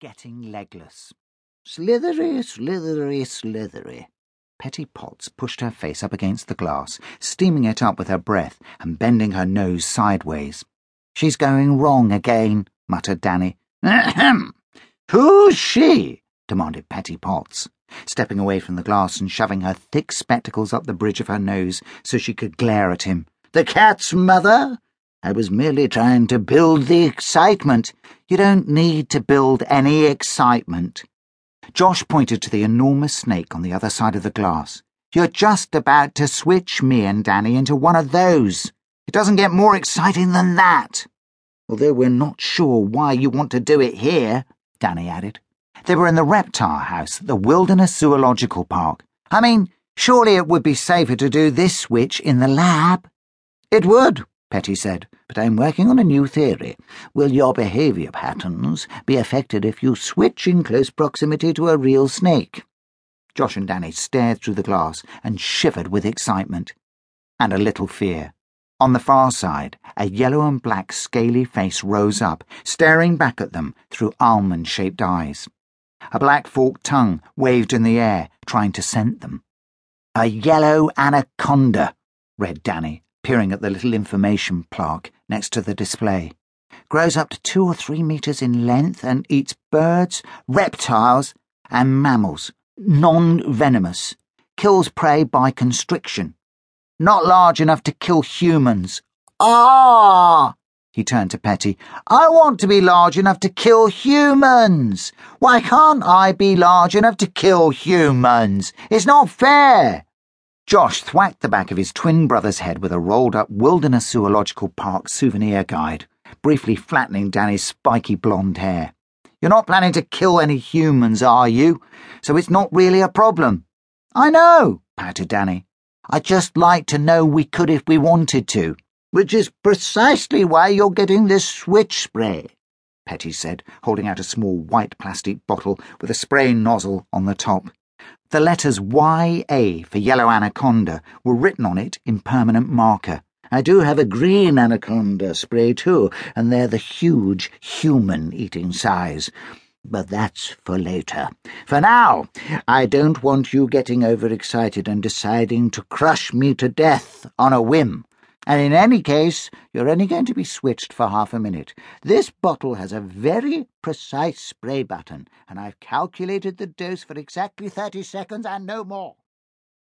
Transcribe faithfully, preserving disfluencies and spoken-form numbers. getting legless. Slithery, slithery, slithery. Petty Potts pushed her face up against the glass, steaming it up with her breath and bending her nose sideways. She's going wrong again, muttered Danny. Ahem! Who's she? Demanded Petty Potts, stepping away from the glass and shoving her thick spectacles up the bridge of her nose so she could glare at him. The cat's mother? I was merely trying to build the excitement. You don't need to build any excitement. Josh pointed to the enormous snake on the other side of the glass. You're just about to switch me and Danny into one of those. It doesn't get more exciting than that. Although we're not sure why you want to do it here, Danny added. They were in the reptile house at the Wilderness Zoological Park. I mean, surely it would be safer to do this switch in the lab. It would, Petty said, but I'm working on a new theory. Will your behaviour patterns be affected if you switch in close proximity to a real snake? Josh and Danny stared through the glass and shivered with excitement. And a little fear. On the far side, a yellow and black scaly face rose up, staring back at them through almond-shaped eyes. A black forked tongue waved in the air, trying to scent them. A yellow anaconda, read Danny, peering at the little information plaque next to the display. Grows up to two or three metres in length and eats birds, reptiles and mammals. Non-venomous. Kills prey by constriction. Not large enough to kill humans. Ah! He turned to Petty. I want to be large enough to kill humans. Why can't I be large enough to kill humans? It's not fair. Josh thwacked the back of his twin brother's head with a rolled-up Wilderness Zoological Park souvenir guide, briefly flattening Danny's spiky blonde hair. You're not planning to kill any humans, are you? So it's not really a problem. I know, patted Danny. I'd just like to know we could if we wanted to, which is precisely why you're getting this switch spray, Petty said, holding out a small white plastic bottle with a spray nozzle on the top. The letters Y A for yellow anaconda were written on it in permanent marker. I do have a green anaconda spray too, and they're the huge human-eating size. But that's for later. For now, I don't want you getting overexcited and deciding to crush me to death on a whim. And in any case, you're only going to be switched for half a minute. This bottle has a very precise spray button, and I've calculated the dose for exactly thirty seconds and no more.